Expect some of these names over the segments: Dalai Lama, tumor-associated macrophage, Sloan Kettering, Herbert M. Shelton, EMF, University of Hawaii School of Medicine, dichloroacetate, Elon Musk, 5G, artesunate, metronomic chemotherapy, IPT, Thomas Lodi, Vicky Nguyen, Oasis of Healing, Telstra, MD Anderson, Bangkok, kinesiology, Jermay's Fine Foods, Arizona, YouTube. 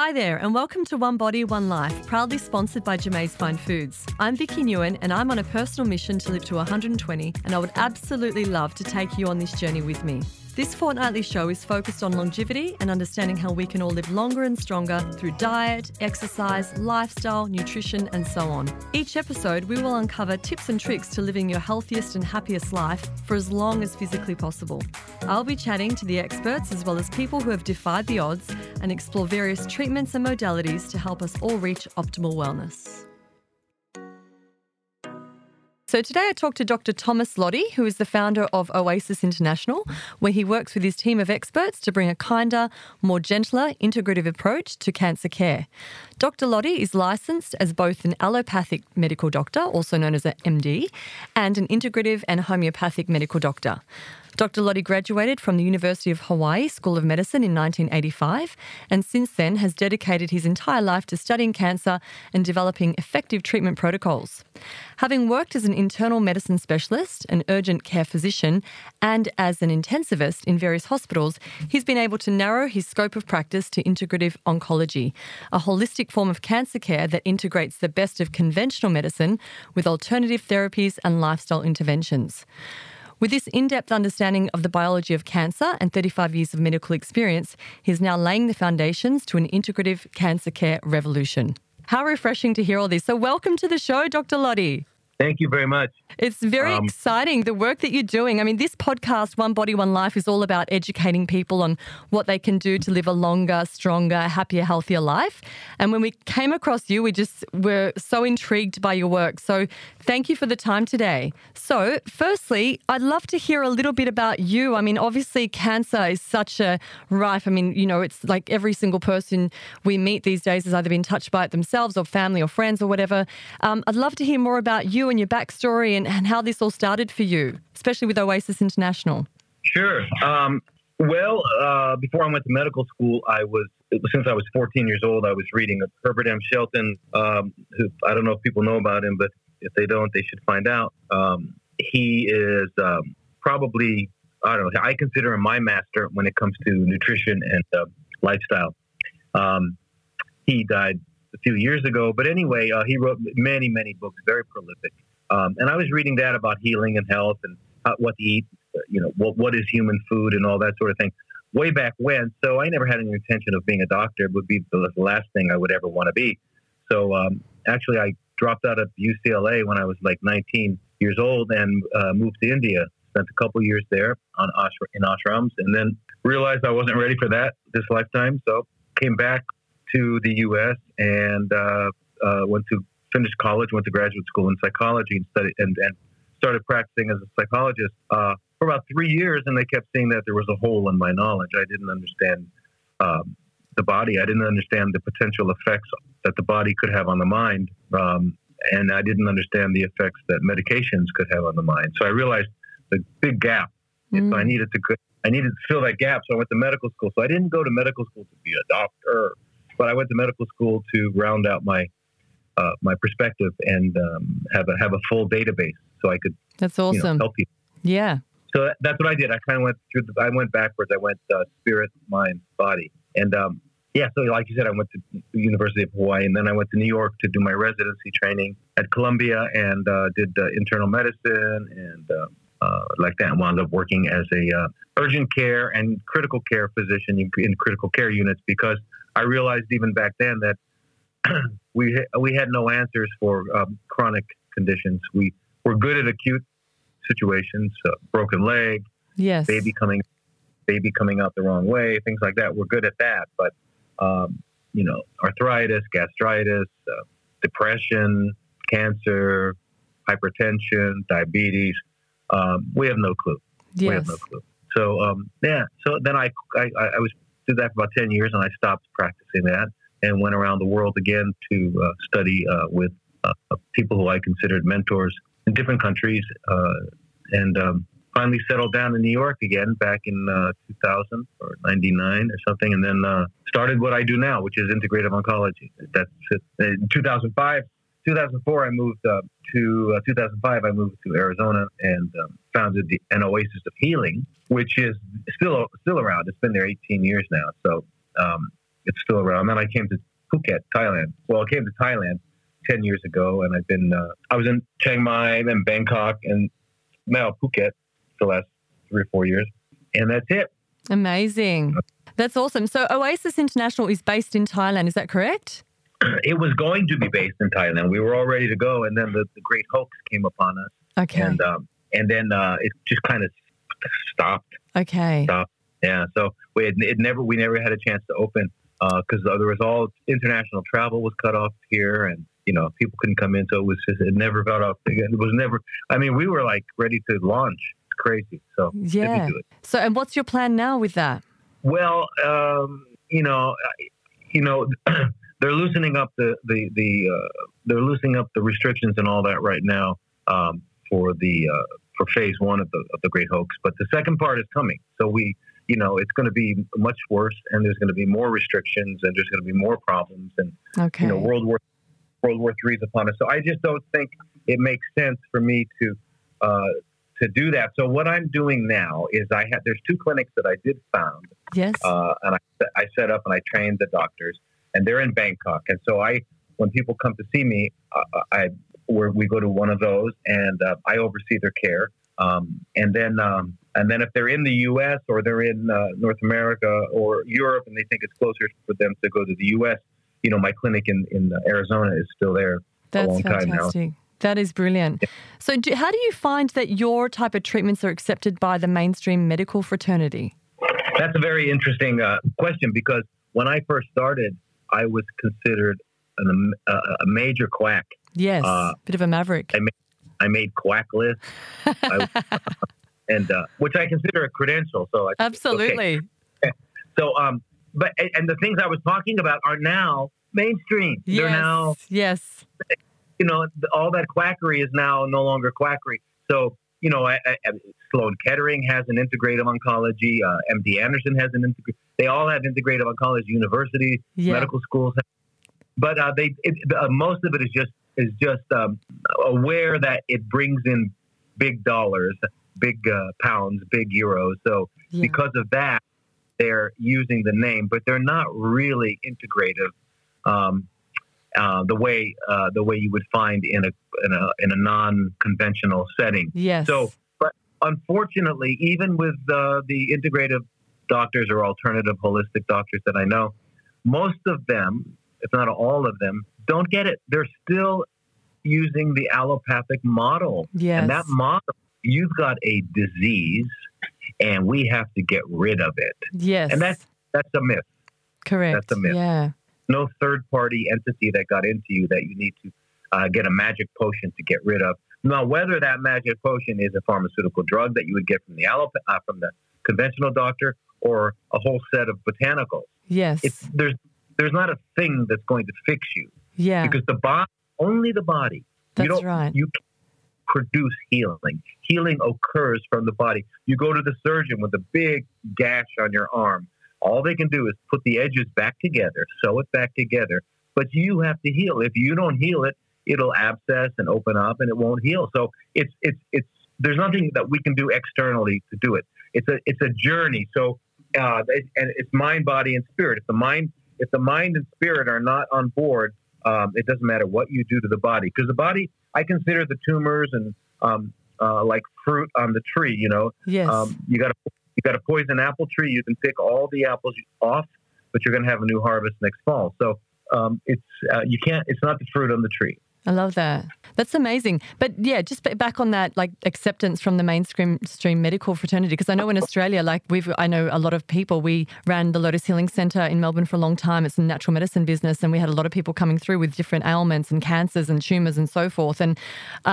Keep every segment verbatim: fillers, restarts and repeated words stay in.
Hi there and welcome to One Body, One Life, proudly sponsored by Jermay's Fine Foods. I'm Vicky Nguyen and I'm on a personal mission to live to one hundred twenty, and I would absolutely love to take you on this journey with me. This fortnightly show is focused on longevity and understanding how we can all live longer and stronger through diet, exercise, lifestyle, nutrition, and so on. Each episode, we will uncover tips and tricks to living your healthiest and happiest life for as long as physically possible. I'll be chatting to the experts as well as people who have defied the odds and explore various treatments and modalities to help us all reach optimal wellness. So today I talked to Doctor Thomas Lodi, who is the founder of Oasis International, where he works with his team of experts to bring a kinder, more gentler, integrative approach to cancer care. Doctor Lodi is licensed as both an allopathic medical doctor, also known as an M D, and an integrative and homeopathic medical doctor. Doctor Lodi graduated from the University of Hawaii School of Medicine in nineteen eighty-five and since then has dedicated his entire life to studying cancer and developing effective treatment protocols. Having worked as an internal medicine specialist, an urgent care physician, and as an intensivist in various hospitals, he's been able to narrow his scope of practice to integrative oncology, a holistic form of cancer care that integrates the best of conventional medicine with alternative therapies and lifestyle interventions. With this in-depth understanding of the biology of cancer and thirty-five years of medical experience, he's now laying the foundations to an integrative cancer care revolution. How refreshing to hear all this. So welcome to the show, Doctor Lodi. Thank you very much. It's very um, exciting, the work that you're doing. I mean, this podcast, One Body, One Life, is all about educating people on what they can do to live a longer, stronger, happier, healthier life. And when we came across you, we just were so intrigued by your work. So thank you for the time today. So firstly, I'd love to hear a little bit about you. I mean, obviously cancer is such a rife. I mean, you know, it's like every single person we meet these days has either been touched by it themselves or family or friends or whatever. Um, I'd love to hear more about you and your backstory and, and how this all started for you, especially with Oasis International. Sure. Um, well, uh, before I went to medical school, I was, since I was fourteen years old, I was reading Herbert M. Shelton, um, who I don't know if people know about him, but if they don't, they should find out. Um, he is um, probably, I don't know, I consider him my master when it comes to nutrition and uh, lifestyle. Um, he died a few years ago, but anyway, uh, he wrote many, many books, very prolific. Um, and I was reading that about healing and health and how, what to eat, you know, what, what is human food and all that sort of thing way back when. So I never had any intention of being a doctor. It would be the last thing I would ever want to be. So um, actually, I dropped out of U C L A when I was like nineteen years old and uh, moved to India. Spent a couple years there on ashram, in ashrams, and then realized I wasn't ready for that this lifetime. So came back to the U S and uh, uh, went to finished college, went to graduate school in psychology and studied, and, and started practicing as a psychologist uh, for about three years. And they kept seeing that there was a hole in my knowledge. I didn't understand um, the body. I didn't understand the potential effects that the body could have on the mind. Um, and I didn't understand the effects that medications could have on the mind. So I realized the big gap. Mm. So I needed to I needed to fill that gap. So I went to medical school. So I didn't go to medical school to be a doctor, but I went to medical school to round out my Uh, my perspective and um, have a have a full database, so I could. That's awesome. You know, help people. Yeah. So that, that's what I did. I kind of went through. The, I went backwards. I went uh, spirit, mind, body, and um, yeah. So like you said, I went to the University of Hawaii, and then I went to New York to do my residency training at Columbia, and uh, did uh, internal medicine and uh, uh, like that. And wound up working as a uh, urgent care and critical care physician in, in critical care units, because I realized even back then that. We we had no answers for um, chronic conditions. We were good at acute situations, uh, broken leg, yes, baby coming, baby coming out the wrong way, things like that. We're good at that, but um, you know, arthritis, gastritis, uh, depression, cancer, hypertension, diabetes. Um, we have no clue. Yes. We have no clue. So um, yeah. So then I I, I was did that for about ten years, and I stopped practicing that. And went around the world again to uh, study uh, with uh, people who I considered mentors in different countries, uh, and um, finally settled down in New York again back in uh, two thousand or ninety-nine or something, and then uh, started what I do now, which is integrative oncology. That's it. In two thousand five, two thousand four, I moved uh, to uh, two thousand five. I moved to Arizona and um, founded the an Oasis of Healing, which is still still around. It's been there eighteen years now. So. Um, it's still around. Then I came to Phuket, Thailand. Well, I came to Thailand ten years ago, and I've been, uh, I was in Chiang Mai, then Bangkok, and now Phuket the last three or four years. And that's it. Amazing. That's awesome. So Oasis International is based in Thailand, is that correct? It was going to be based in Thailand. We were all ready to go, and then the, the great hoax came upon us. Okay. And um, and then uh, it just kind of stopped. Okay. Stopped. Yeah. So we had, it never we never had a chance to open because uh, there was all international travel was cut off here, and you know people couldn't come in, so it was just it never got off. It was never. I mean, we were like ready to launch. It's crazy. So yeah. Didn't do it. So and what's your plan now with that? Well, um, you know, you know. They're loosening up the the the uh, they're loosening up the restrictions and all that right now um, for the uh, for phase one of the of the Great Hoax. But the second part is coming, so we you know it's going to be much worse, and there's going to be more restrictions, and there's going to be more problems, and okay. you know World War World War Three is upon us. So I just don't think it makes sense for me to uh, to do that. So what I'm doing now is I have there's two clinics that I did found. Yes, uh, and I I set up and I trained the doctors. And they're in Bangkok. And so I, when people come to see me, uh, I, where we go to one of those and uh, I oversee their care. Um, and then, um, and then if they're in the U S or they're in uh, North America or Europe and they think it's closer for them to go to the U S, you know, my clinic in, in Arizona is still there That's a long fantastic. Time now. That is brilliant. Yeah. So do, how do you find that your type of treatments are accepted by the mainstream medical fraternity? That's a very interesting uh, question because when I first started, I was considered an, a, a major quack. Yes, a uh, bit of a maverick. I made, I made quack lists, I, and uh, which I consider a credential. So I, absolutely. Okay. So, um, but and the things I was talking about are now mainstream. Yes, they're now yes. You know, all that quackery is now no longer quackery. So, you know, I, I, Sloan Kettering has an integrative oncology. Uh, M D Anderson has an integrative. They all have integrative oncology universities, yeah. medical schools, but uh, they it, uh, most of it is just is just um, aware that it brings in big dollars, big uh, pounds, big euros. So yeah. because of that, they're using the name, but they're not really integrative um, uh, the way uh, the way you would find in a in a in a non-conventional setting. Yes. So, but unfortunately, even with uh, the integrative doctors or alternative holistic doctors that I know, most of them, if not all of them, don't get it. They're still using the allopathic model. Yes. And that model, you've got a disease and we have to get rid of it. Yes. And that's, that's a myth. Correct. That's a myth. Yeah. No third party entity that got into you that you need to uh, get a magic potion to get rid of. Now, whether that magic potion is a pharmaceutical drug that you would get from the allop- uh, from the conventional doctor, or a whole set of botanicals. Yes. It's, there's there's not a thing that's going to fix you. Yeah. Because the body, only the body. That's you don't, right. You can't produce healing. Healing occurs from the body. You go to the surgeon with a big gash on your arm. All they can do is put the edges back together, sew it back together. But you have to heal. If you don't heal it, it'll abscess and open up and it won't heal. So it's it's it's there's nothing that we can do externally to do it. It's a it's a journey. So Uh, and it's mind, body, and spirit. If the mind, if the mind and spirit are not on board, um, it doesn't matter what you do to the body, because the body, I consider the tumors and um, uh, like fruit on the tree. You know, yes. um, you got you got a poison apple tree. You can pick all the apples off, but you're going to have a new harvest next fall. So um, it's uh, you can't. It's not the fruit on the tree. I love that. That's amazing. But yeah, just back on that, like acceptance from the mainstream stream medical fraternity, because I know in Australia, like we've, I know a lot of people, we ran the Lotus Healing Center in Melbourne for a long time. It's a natural medicine business. And we had a lot of people coming through with different ailments and cancers and tumours and so forth. And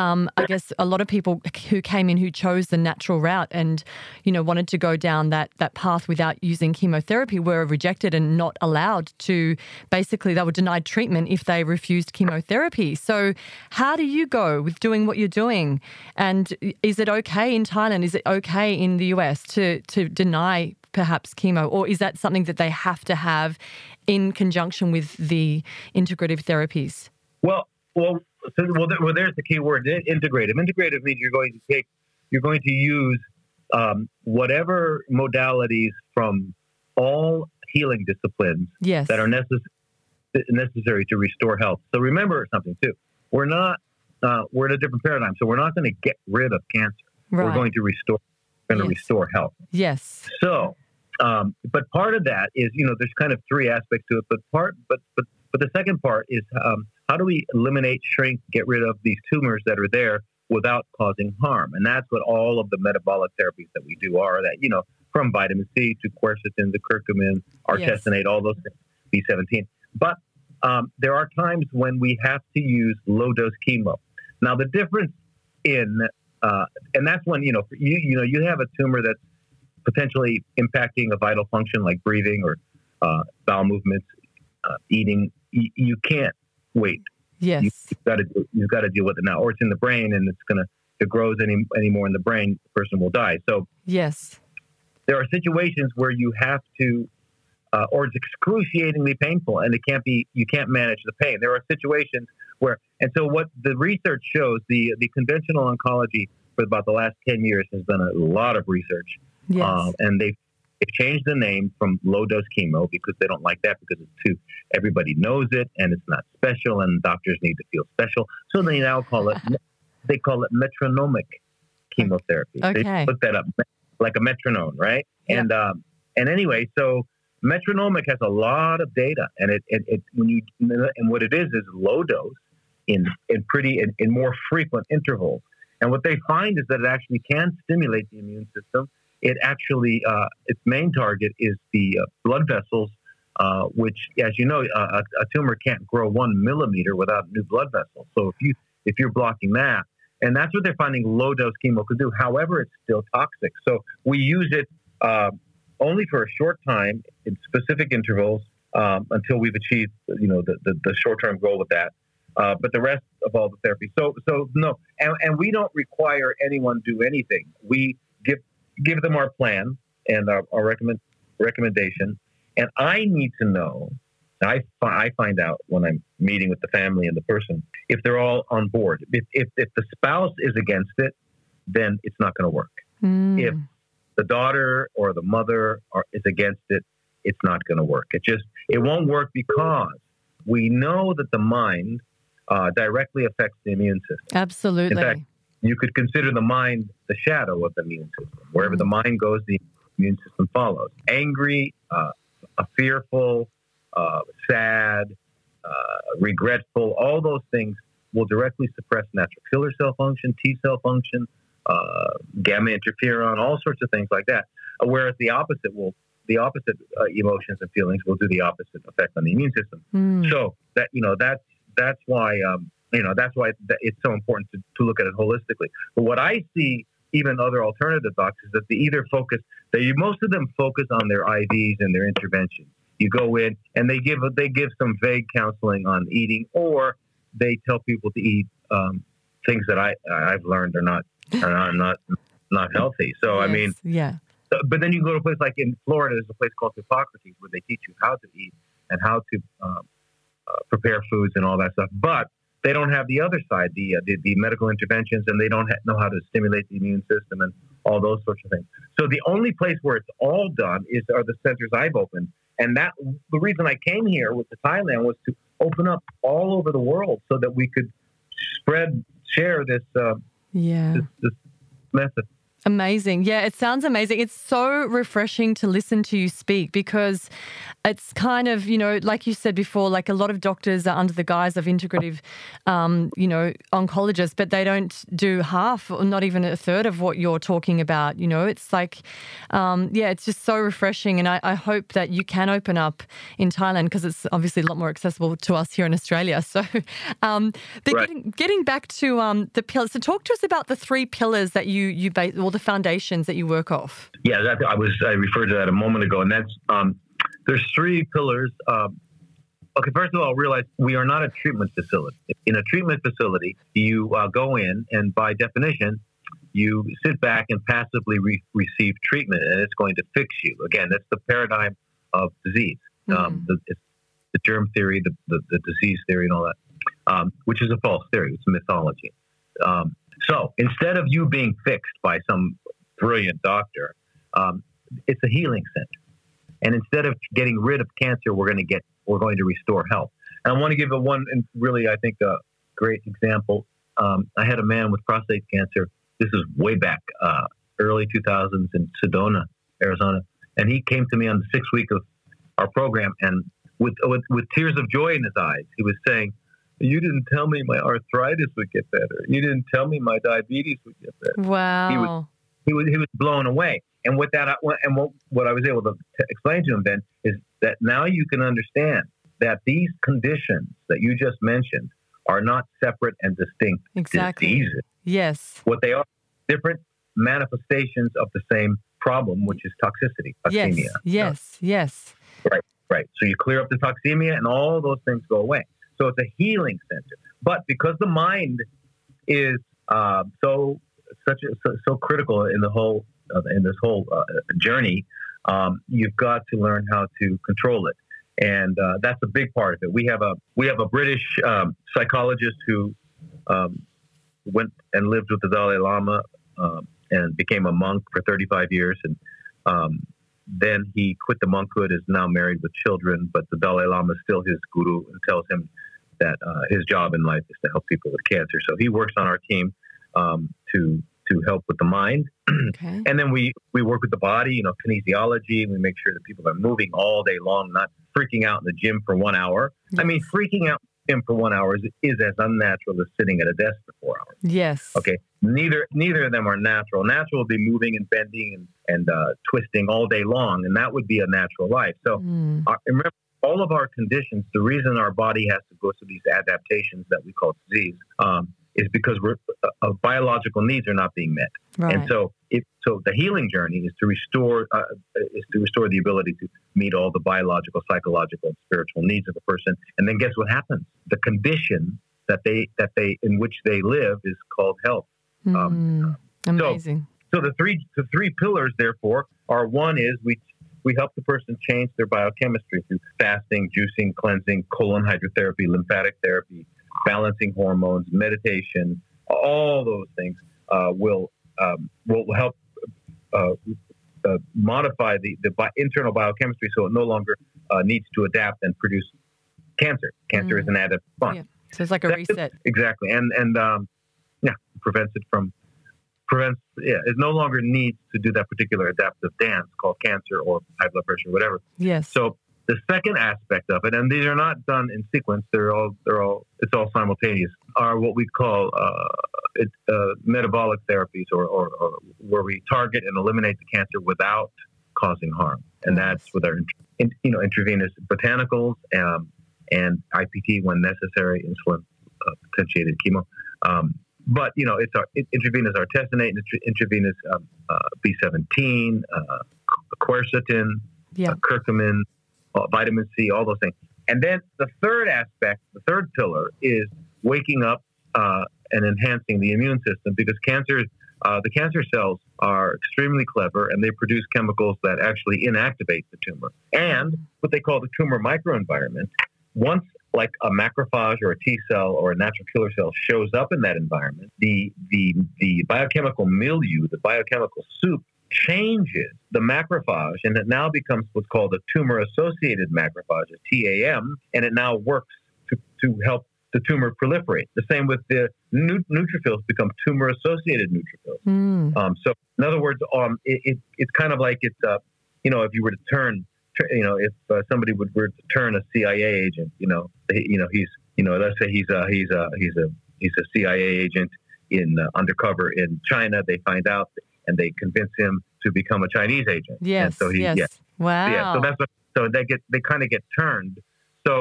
um, I guess a lot of people who came in who chose the natural route and, you know, wanted to go down that, that path without using chemotherapy were rejected and not allowed to, basically they were denied treatment if they refused chemotherapy. So So how do you go with doing what you're doing? And is it okay in Thailand? Is it okay in the U S to, to deny perhaps chemo? Or is that something that they have to have in conjunction with the integrative therapies? Well, well, so, well, there, well there's the key word, integrative. Integrative means you're going to take, you're going to use um, whatever modalities from all healing disciplines yes. that are necess- necessary to restore health. So remember something too. We're not, uh, we're in a different paradigm. So we're not going to get rid of cancer. Right. We're going to restore, we're going yes. to restore health. Yes. So, um, but part of that is, you know, there's kind of three aspects to it, but part, but, but, but the second part is, um, how do we eliminate, shrink, get rid of these tumors that are there without causing harm? And that's what all of the metabolic therapies that we do are, that, you know, from vitamin C to quercetin, to curcumin, artesunate, yes. all those things, B seventeen. But um, there are times when we have to use low-dose chemo. Now, the difference in, uh, and that's when, you know, you, you know, you have a tumor that's potentially impacting a vital function like breathing or uh, bowel movements, uh, eating. You, you can't wait. Yes. You, you've got to, you've got to deal with it now, or it's in the brain and it's going to, if it grows any, any more in the brain, the person will die. So yes. There are situations where you have to, uh, or it's excruciatingly painful and it can't be, you can't manage the pain. There are situations where, and so what the research shows, the, the conventional oncology for about the last ten years has done a lot of research. Yes. Um, and they've, they've changed the name from low dose chemo because they don't like that, because it's too, everybody knows it and it's not special and doctors need to feel special. So they now call it, they call it metronomic chemotherapy. Okay. They put that up. Like a metronome, right? Yep. And um, and anyway, so metronomic has a lot of data, and it, it, it when you and what it is is low dose in in pretty in, in more frequent intervals. And what they find is that it actually can stimulate the immune system. It actually uh, its main target is the uh, blood vessels, uh, which, as you know, uh, a, a tumor can't grow one millimeter without new blood vessels. So if you if you're blocking that. And that's what they're finding low-dose chemo could do. However, it's still toxic. So we use it uh, only for a short time in specific intervals um, until we've achieved, you know, the, the, the short-term goal with that. Uh, but the rest of all the therapy. So, so no. And, and we don't require anyone do anything. We give give them our plan and our, our recommend, recommendation. And I need to know, I, I find out when I'm meeting with the family and the person, if they're all on board. If if, if the spouse is against it, then it's not going to work. Mm. If the daughter or the mother are, is against it, it's not going to work. It just, it won't work, because we know that the mind uh, directly affects the immune system. Absolutely. In fact, you could consider the mind the shadow of the immune system. Wherever mm. the mind goes, the immune system follows. Angry, uh, fearful, Uh, sad, uh, regretful, all those things will directly suppress natural killer cell function, T cell function, uh, gamma interferon, all sorts of things like that. Whereas the opposite will, the opposite uh, emotions and feelings will do the opposite effect on the immune system. Mm. So that, you know, that's, that's why, um, you know, that's why it's so important to, to look at it holistically. But what I see, even other alternative docs, is that they either focus, they, most of them focus on their I Vs and their interventions. You go in and they give they give some vague counseling on eating, or they tell people to eat um, things that I I've learned are not are not not healthy. So yes, I mean, yeah. So, but then you go to a place like in Florida, there's a place called Hippocrates where they teach you how to eat and how to um, uh, prepare foods and all that stuff. But they don't have the other side, the uh, the, the medical interventions, and they don't ha- know how to stimulate the immune system and all those sorts of things. So the only place where it's all done is are the centers I've opened. And that the reason I came here with the Thailand was to open up all over the world so that we could spread, share this, uh, yeah. this, this method. Amazing. Yeah, it sounds amazing. It's so refreshing to listen to you speak, because it's kind of, you know, like you said before, like a lot of doctors are under the guise of integrative, um, you know, oncologists, but they don't do half or not even a third of what you're talking about. You know, it's like, um, yeah, it's just so refreshing. And I, I hope that you can open up in Thailand, because it's obviously a lot more accessible to us here in Australia. So, um, but right. getting, getting back to um, the pillars, so talk to us about the three pillars that you, you base, well, the foundations that you work off. Yeah, that, I was I referred to that a moment ago, and that's um, there's three pillars. Um, okay, first of all, realize we are not a treatment facility. In a treatment facility, you uh, go in, and by definition, you sit back and passively re- receive treatment, and it's going to fix you. Again, that's the paradigm of disease, mm-hmm. um, the, it's the germ theory, the, the the disease theory, and all that, um, which is a false theory. It's mythology. Um, So instead of you being fixed by some brilliant doctor, um, it's a healing center. And instead of getting rid of cancer, we're going to get, we're going to restore health. And I want to give a one, and really, I think a great example. Um, I had a man with prostate cancer. This is way back, uh, early two thousands in Sedona, Arizona. And he came to me on the sixth week of our program, and with, with, with tears of joy in his eyes, he was saying, "You didn't tell me my arthritis would get better. You didn't tell me my diabetes would get better." Wow. He was, he was, he was blown away. And with that, I, and what, what I was able to explain to him then is that now you can understand that these conditions that you just mentioned are not separate and distinct exactly. diseases. Yes. What they are, different manifestations of the same problem, which is toxicity, toxemia. Yes, yes, yeah. yes. Right, right. So you clear up the toxemia and all those things go away. So it's a healing center. But because the mind is uh, so such a, so, so critical in the whole uh, in this whole uh, journey, um, you've got to learn how to control it, and uh, that's a big part of it. We have a we have a British um, psychologist who um, went and lived with the Dalai Lama um, and became a monk for thirty-five years, and um, then he quit the monkhood, is now married with children, but the Dalai Lama is still his guru and tells him that uh, his job in life is to help people with cancer. So he works on our team um, to to help with the mind. Okay. And then we, we work with the body, you know, kinesiology, and we make sure that people are moving all day long, not freaking out in the gym for one hour. Yes. I mean, freaking out in the gym for one hour is, is as unnatural as sitting at a desk for four hours. Yes. Okay. Neither neither of them are natural. Natural would be moving and bending and, and uh, twisting all day long, and that would be a natural life. So mm. our, remember, all of our conditions, the reason our body has to go through these adaptations that we call disease um, is because we're, uh, biological needs are not being met. Right. And so it, so the healing journey is to restore uh, is to restore the ability to meet all the biological, psychological, and spiritual needs of a person. And then guess what happens? The condition that they that they in which they live is called health. Um, mm, amazing. So, so the three the three pillars, therefore, are one is we we help the person change their biochemistry through fasting, juicing, cleansing, colon hydrotherapy, lymphatic therapy, balancing hormones, meditation. All those things uh, will um, will help uh, uh, modify the the bi- internal biochemistry, so it no longer uh, needs to adapt and produce cancer. Cancer mm. is an adaptive response. Yeah. So it's like a that reset. Is, exactly, and and. Um, Yeah, prevents it from prevents. Yeah, it no longer needs to do that particular adaptive dance called cancer or high blood pressure, or whatever. Yes. So the second aspect of it, and these are not done in sequence; they're all they're all it's all simultaneous. Are what we call uh, it, uh, metabolic therapies, or, or, or where we target and eliminate the cancer without causing harm, and yes. that's with our in, you know intravenous botanicals um, and I P T when necessary, insulin uh, potentiated chemo. Um, But, you know, it's our it, intravenous artesunate, intravenous um, uh, B seventeen, uh, quercetin, yeah. uh, curcumin, uh, vitamin C, all those things. And then the third aspect, the third pillar, is waking up uh, and enhancing the immune system, because cancer, uh, the cancer cells are extremely clever, and they produce chemicals that actually inactivate the tumor. And what they call the tumor microenvironment, once like a macrophage or a T cell or a natural killer cell shows up in that environment, the the the biochemical milieu, the biochemical soup, changes the macrophage, and it now becomes what's called a tumor-associated macrophage, a T A M, and it now works to, to help the tumor proliferate. The same with the nu- neutrophils become tumor-associated neutrophils. Mm. Um, so, in other words, um, it, it, it's kind of like it's, uh, you know, if you were to turn... You know, if uh, somebody would were to turn a C I A agent, you know, he, you know, he's, you know, let's say he's a he's a he's a he's a C I A agent in uh, undercover in China. They find out and they convince him to become a Chinese agent. Yes. And so he, yes. Yeah. Wow. Yeah. So that's what, so they get they kind of get turned. So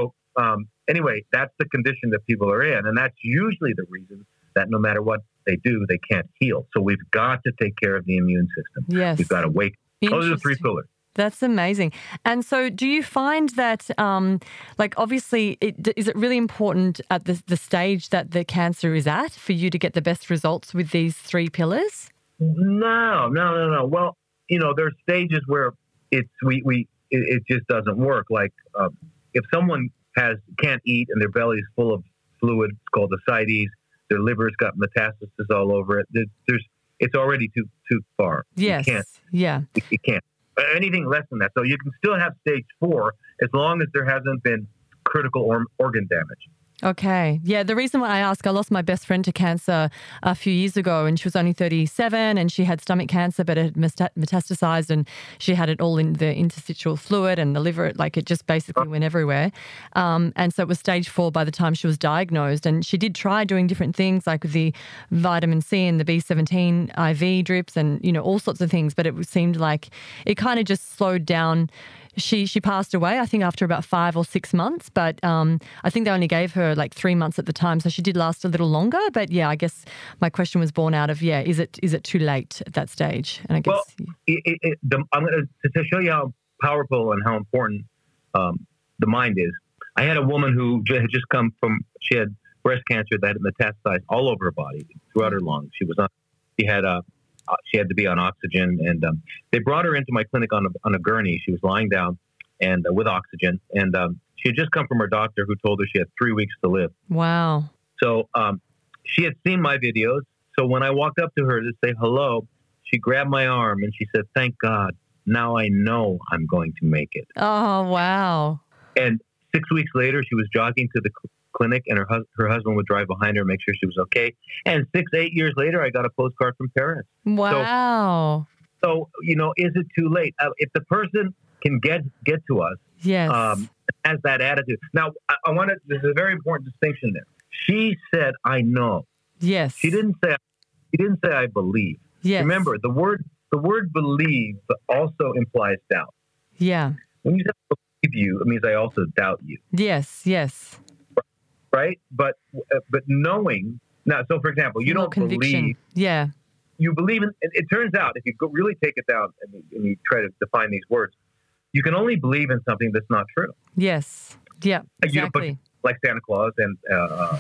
um, anyway, that's the condition that people are in, and that's usually the reason that no matter what they do, they can't heal. So we've got to take care of the immune system. Yes. We've got to wake. Those are the three pillars. That's amazing. And so do you find that, um, like, obviously, it, is it really important at the, the stage that the cancer is at for you to get the best results with these three pillars? No, no, no, no. Well, you know, there's stages where it's we, we it, it just doesn't work. Like um, if someone has can't eat and their belly is full of fluid, it's called ascites, their liver's got metastasis all over it, there, there's it's already too too far. Yes. You can't, yeah. You, you can't. anything less than that. So you can still have stage four as long as there hasn't been critical or- organ damage. Okay. Yeah, the reason why I ask, I lost my best friend to cancer a few years ago, and she was only thirty-seven, and she had stomach cancer, but it metastasized, and she had it all in the interstitial fluid and the liver. Like, it just basically went everywhere. Um, and so it was stage four by the time she was diagnosed, and she did try doing different things like the vitamin C and the B seventeen I V drips and, you know, all sorts of things, but it seemed like it kind of just slowed down. She she passed away, I think, after about five or six months, but um, I think they only gave her like three months at the time, so she did last a little longer. But yeah, I guess my question was born out of yeah, is it is it too late at that stage? And I guess well, it, it, it, the, I'm going to to show you how powerful and how important um, the mind is. I had a woman who j- had just come from she had breast cancer that had metastasized all over her body throughout her lungs. She was on, she had a. She had to be on oxygen, and um, they brought her into my clinic on a, on a gurney. She was lying down and uh, with oxygen, and um, she had just come from her doctor who told her she had three weeks to live. Wow. So um, she had seen my videos. So when I walked up to her to say hello, she grabbed my arm and she said, "Thank God, now I know I'm going to make it." Oh, wow. And six weeks later, she was jogging to the cl- clinic and her, hus- her husband would drive behind her and make sure she was okay. And six, eight years later, I got a postcard from Paris. Wow. So, so you know, is it too late? Uh, if the person can get, get to us, yes. um, has that attitude. Now, I, I want to, there's a very important distinction there. She said, "I know." Yes. She didn't say, she didn't say, "I believe." Yes. Remember, the word, the word believe also implies doubt. Yeah. When you say believe you, it means I also doubt you. Yes, yes. Right, but uh, but knowing now. So, for example, you don't conviction. believe. Yeah, you believe in. It, it turns out, if you go really take it down and you, and you try to define these words, you can only believe in something that's not true. Yes. Yeah. Exactly. You know, like Santa Claus and uh,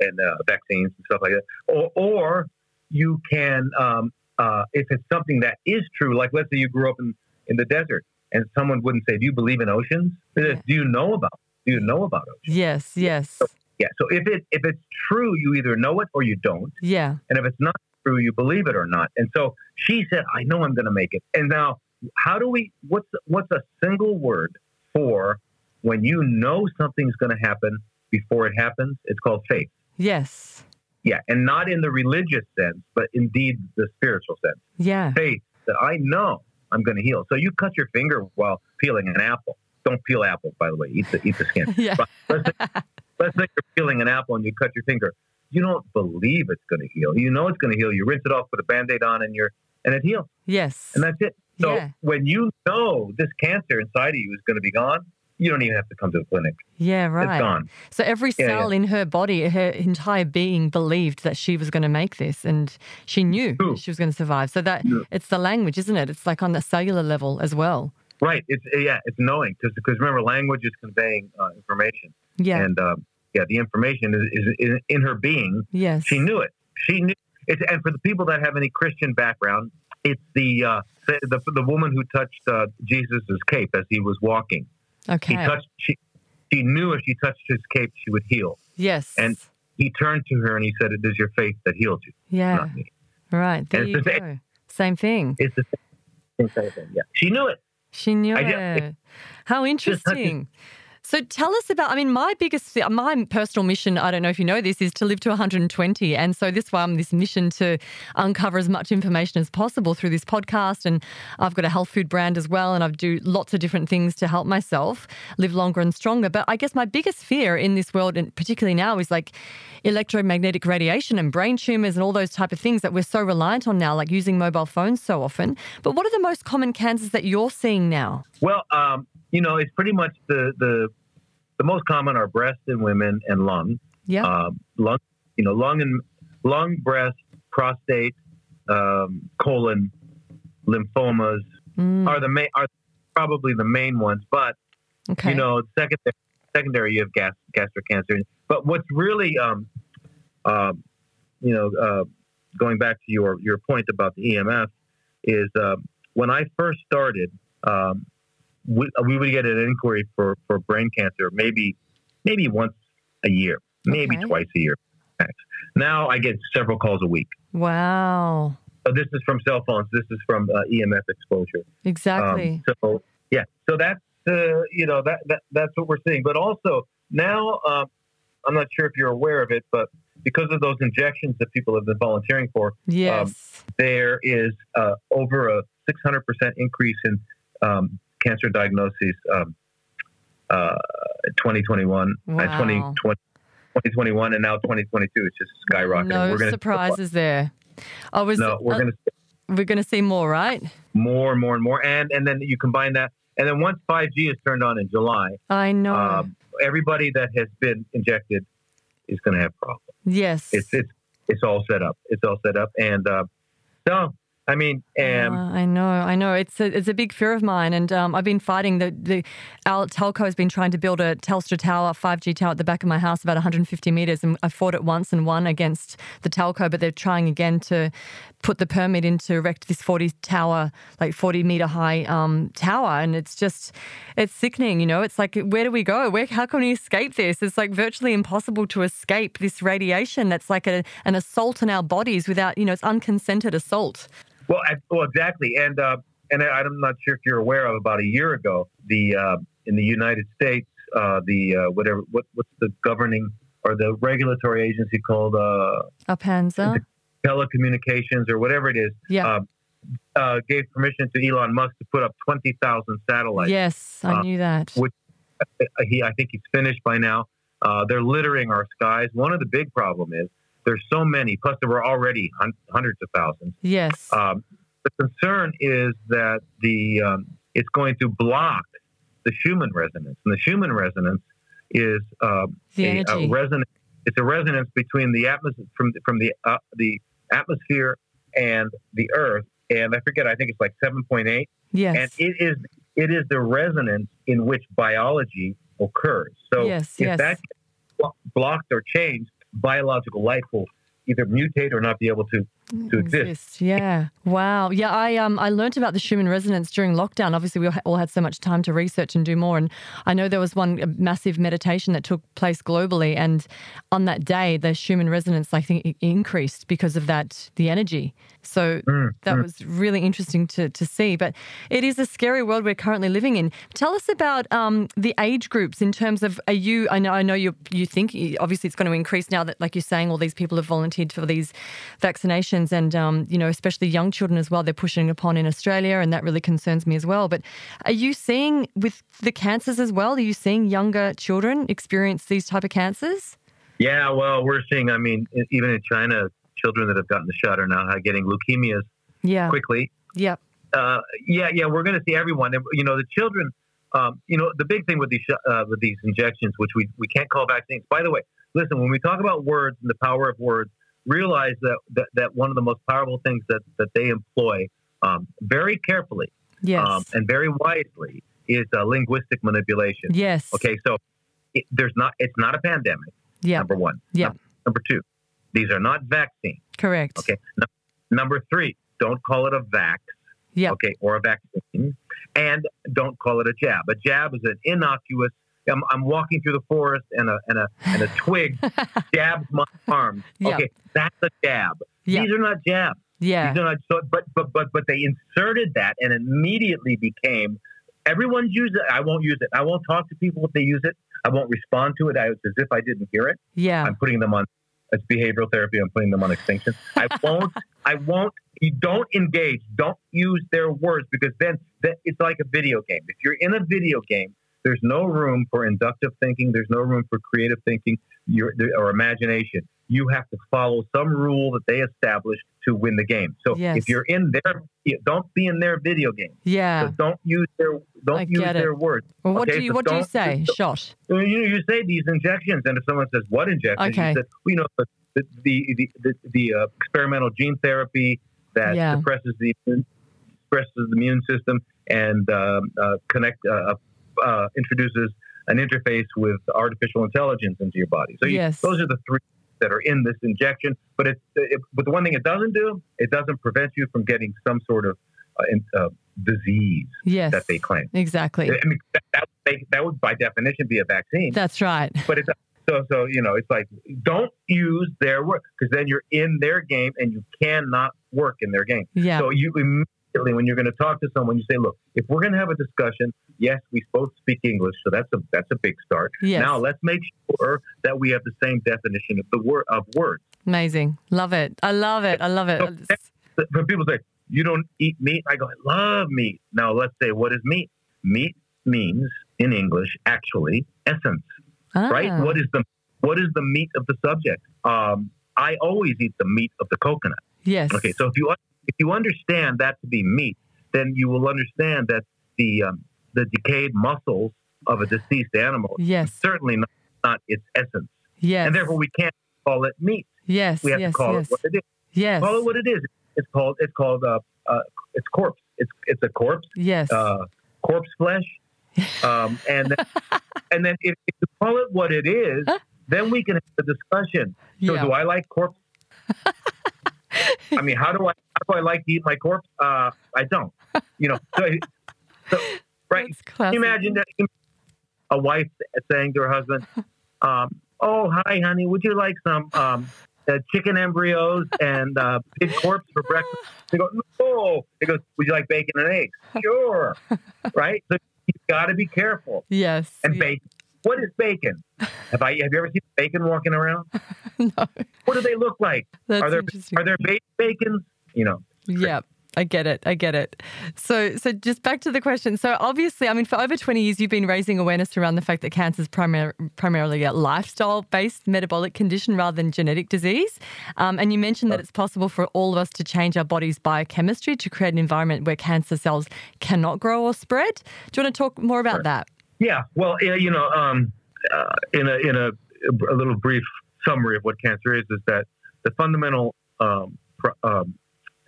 and uh, vaccines and stuff like that, or or you can um, uh, if it's something that is true. Like, let's say you grew up in, in the desert, and someone wouldn't say, "Do you believe in oceans?" They yeah. "Do you know about? Do you know about oceans?" Yes. Yes. So, Yeah. So if it if it's true, you either know it or you don't. Yeah. And if it's not true, you believe it or not. And so she said, "I know I'm going to make it." And now, how do we? What's what's a single word for when you know something's going to happen before it happens? It's called faith. Yes. Yeah, and not in the religious sense, but indeed the spiritual sense. Yeah. Faith that I know I'm going to heal. So you cut your finger while peeling an apple. Don't peel apples, by the way. Eat the eat the skin. Yeah. But let's say you're peeling an apple and you cut your finger. You don't believe it's going to heal. You know it's going to heal. You rinse it off, put a Band-Aid on, and you're and it heals. Yes. And that's it. So yeah. when you know this cancer inside of you is going to be gone, you don't even have to come to the clinic. Yeah, right. It's gone. So every cell yeah, yeah. in her body, her entire being believed that she was going to make this, and she knew True. she was going to survive. So that True. it's the language, isn't it? It's like on the cellular level as well. Right. It's yeah. It's knowing, because remember, language is conveying uh, information. Yeah. And um, yeah, the information is, is in, in her being. Yes. She knew it. She knew it. And for the people that have any Christian background, it's the uh, the, the the woman who touched uh, Jesus' cape as he was walking. Okay. He touched. She, she knew if she touched his cape, she would heal. Yes. And he turned to her and he said, "It is your faith that healed you." Yeah. Not me. Right. There and you go. Same, same thing. It's the same, same thing. Yeah. She knew it. She knew I, it. it. How interesting. So tell us about, I mean, my biggest, my personal mission, I don't know if you know this, is to live to one hundred twenty. And so this one, this mission to uncover as much information as possible through this podcast. And I've got a health food brand as well. And I do lots of different things to help myself live longer and stronger. But I guess my biggest fear in this world, and particularly now, is like electromagnetic radiation and brain tumours and all those type of things that we're so reliant on now, like using mobile phones so often. But what are the most common cancers that you're seeing now? Well, um, you know, it's pretty much the, the, The most common are breast in women and lung. Yeah. Um, lung, you know, lung and lung, breast, prostate, um, colon, lymphomas mm. are the main, are probably the main ones. But okay. you know, secondary, secondary, you have gas, gastric cancer. But what's really, um, uh, you know, uh, going back to your your point about the E M F is uh, when I first started. Um, We, we would get an inquiry for, for brain cancer, maybe maybe once a year, maybe okay. twice a year. Now I get several calls a week. Wow. uh, this is from cell phones. This is from uh, E M F exposure. Exactly. Um, so yeah, so that's uh, you know that, that that's what we're seeing. But also now, uh, I'm not sure if you're aware of it, but because of those injections that people have been volunteering for, yes, um, there is uh, over a six hundred percent increase in um, cancer diagnoses um, uh, twenty twenty-one, wow. uh, twenty twenty, twenty twenty-one, and now twenty twenty-two. It's just skyrocketing. No we're gonna surprises there. I was no, we're uh, going to we're going to see more, right? More, more, and more, and and then you combine that, and then once five G is turned on in July, I know uh, everybody that has been injected is going to have problems. Yes, it's it's it's all set up. It's all set up, and uh, so. I mean, um, uh, I know, I know. It's a, it's a big fear of mine, and um, I've been fighting. The, the our telco has been trying to build a Telstra tower, five G tower at the back of my house, about one hundred fifty meters, and I fought it once and won against the telco. But they're trying again to put the permit in to erect this forty tower, like forty meter high um, tower, and it's just, it's sickening. You know, it's like, where do we go? Where? How can we escape this? It's like virtually impossible to escape this radiation. That's like a, an assault on our bodies without, you know, it's unconsented assault. Well, well, exactly, and uh, and I'm not sure if you're aware of. About a year ago, the uh, in the United States, uh, the uh, whatever what, what's the governing or the regulatory agency called? Uh, A P N S A, telecommunications or whatever it is. Yeah. Uh, uh, gave permission to Elon Musk to put up twenty thousand satellites. Yes, I um, knew that. Which he, I think he's finished by now. Uh, they're littering our skies. One of the big problem is. There's so many, plus there were already hundreds of thousands. Yes. Um, the concern is that the um, it's going to block the Schumann resonance, and the Schumann resonance is um, a, a resonance. It's a resonance between the atmosphere from from the uh, the atmosphere and the Earth, and I forget. I think it's like seven point eight. Yes. And it is it is the resonance in which biology occurs. So yes, if yes. that gets blocked or changed. Biological life will either mutate or not be able to, to exist. exist. Yeah. Wow. Yeah, I um I learned about the Schumann resonance during lockdown. Obviously, we all had so much time to research and do more. And I know there was one massive meditation that took place globally. And on that day, the Schumann resonance, I think, increased because of that, the energy. So mm, that mm. was really interesting to, to see. But it is a scary world we're currently living in. Tell us about um, the age groups in terms of, are you, I know, I know you you think, obviously it's going to increase now that, like you're saying, all these people have volunteered for these vaccinations and, um, you know, especially young children as well, they're pushing upon in Australia, and that really concerns me as well. But are you seeing with the cancers as well, are you seeing younger children experience these type of cancers? Yeah, well, we're seeing, I mean, even in China, children that have gotten the shot are now getting leukemias yeah. quickly. Yeah. Uh, yeah. Yeah. We're going to see everyone, you know, the children, um, you know, the big thing with these, uh, with these injections, which we, we can't call vaccines, by the way, listen, when we talk about words and the power of words, realize that, that, that one of the most powerful things that, that they employ, um, very carefully, yes. um, and very wisely is uh, linguistic manipulation. Yes. Okay. So it, there's not, it's not a pandemic. Yeah. Number one. Yeah. Number, number two. These are not vaccines. Correct. Okay. No, number three, don't call it a vax. Yeah. Okay. Or a vaccine, and don't call it a jab. A jab is an innocuous. I'm, I'm walking through the forest, and a and a and a twig jabs my arm. Yep. Okay, that's a jab. Yep. These are not jabs. Yeah. These are not. So, but but but but they inserted that, and immediately became everyone's use it. I won't use it. I won't talk to people if they use it. I won't respond to it. I, it's as if I didn't hear it. Yeah. I'm putting them on. It's behavioral therapy. I'm putting them on extinction. I won't, I won't, you don't engage. Don't use their words, because then that, it's like a video game. If you're in a video game, there's no room for inductive thinking. There's no room for creative thinking your, or imagination. You have to follow some rule that they established to win the game. So yes. if you're in their, don't be in their video game. Yeah. So don't use their, don't I use their words. Well, what okay? do you, so what do you say? So, Shot. You know, you say these injections, and if someone says what injection, okay. you say, well, you know, the the the, the, the uh, experimental gene therapy that yeah. suppresses the suppresses the immune system and um, uh, connect uh, uh, introduces an interface with artificial intelligence into your body. So you, yes. those are the three. That are in this injection, but it's it, but the one thing it doesn't do, it doesn't prevent you from getting some sort of uh, in, uh, disease yes, that they claim. Exactly. I mean, that, that, would make, that would by definition be a vaccine. That's right. But it's so so you know, it's like don't use their word, because then you're in their game and you cannot work in their game. Yeah. So you immediately, when you're going to talk to someone, you say, look, if we're going to have a discussion, yes, we both speak English. So that's a, that's a big start. Yes. Now let's make sure that we have the same definition of the word of words. Amazing. Love it. I love it. I love it. So, when people say, you don't eat meat, I go, I love meat. Now let's say, what is meat? Meat means in English, actually, essence, ah. right? What is the, what is the meat of the subject? Um, I always eat the meat of the coconut. Yes. Okay. So if you, if you understand that to be meat, then you will understand that the, um, the decayed muscles of a deceased animal yes. is certainly not, not its essence. Yes. And therefore we can't call it meat. Yes. We have yes, to call yes. it what it is. Yes. Call it what it is. It's called, it's called, uh, uh, it's corpse. It's, it's a corpse. Yes. Uh, corpse flesh. Um, and, then, and then if, if you call it what it is, then we can have a discussion. So yeah. do I like corpse? I mean, how do I, how do I like to eat my corpse? Uh, I don't, you know, so, so right. Can you imagine that a wife saying to her husband, um, oh, hi, honey, would you like some, um, Uh, chicken embryos and uh, pig corpse for breakfast? They go, no. They go, would you like bacon and eggs? Sure. Right? So you've got to be careful. Yes. And yes. bacon. What is bacon? Have I? Have you ever seen bacon walking around? No. What do they look like? That's are there are there ba- bacon? You know. Yeah. I get it. I get it. So so just back to the question. So obviously, I mean, for over twenty years, you've been raising awareness around the fact that cancer is primar- primarily a lifestyle-based metabolic condition rather than genetic disease. Um, and you mentioned that it's possible for all of us to change our body's biochemistry to create an environment where cancer cells cannot grow or spread. Do you want to talk more about sure. that? Yeah. Well, you know, um, uh, in, a, in a, a little brief summary of what cancer is, is that the fundamental um, pr- um,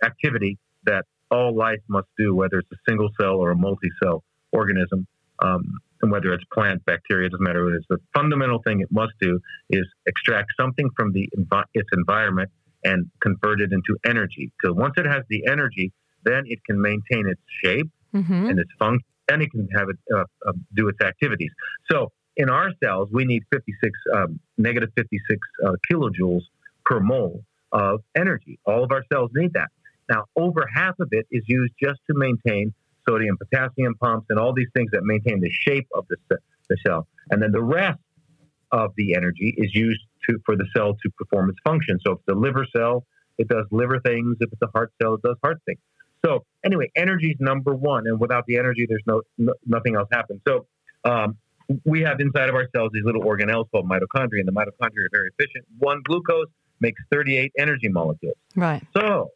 activity that all life must do, whether it's a single cell or a multi-cell organism, um, and whether it's plant, bacteria, it doesn't matter what it is. The fundamental thing it must do is extract something from the envi- its environment and convert it into energy. So once it has the energy, then it can maintain its shape mm-hmm. and its function, and it can have it uh, uh, do its activities. So in our cells, we need fifty-six, um, negative fifty-six uh, kilojoules per mole of energy. All of our cells need that. Now, over half of it is used just to maintain sodium, potassium pumps, and all these things that maintain the shape of the, the cell. And then the rest of the energy is used to for the cell to perform its function. So if it's a liver cell, it does liver things. If it's a heart cell, it does heart things. So anyway, energy is number one. And without the energy, there's no, no nothing else happens. So um, we have inside of our cells these little organelles called mitochondria, and the mitochondria are very efficient. One glucose makes thirty-eight energy molecules. Right. So...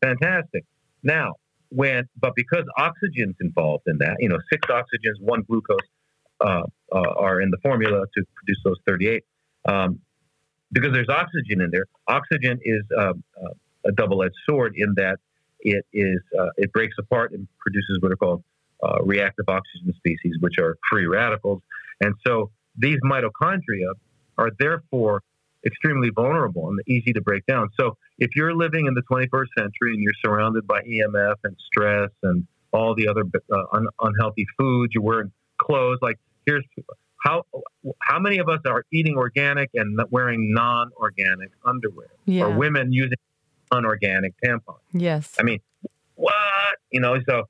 fantastic. Now, when, but because oxygen's involved in that, you know, six oxygens, one glucose uh, uh, are in the formula to produce those thirty-eight. Um, because there's oxygen in there, oxygen is um, uh, a double-edged sword in that it is uh, it breaks apart and produces what are called uh, reactive oxygen species, which are free radicals. And so these mitochondria are therefore extremely vulnerable and easy to break down. So if you're living in the twenty-first century and you're surrounded by E M F and stress and all the other uh, un- unhealthy foods, you're wearing clothes, like here's how, how many of us are eating organic and wearing non-organic underwear yeah. or women using unorganic tampons? Yes. I mean, what, you know, so,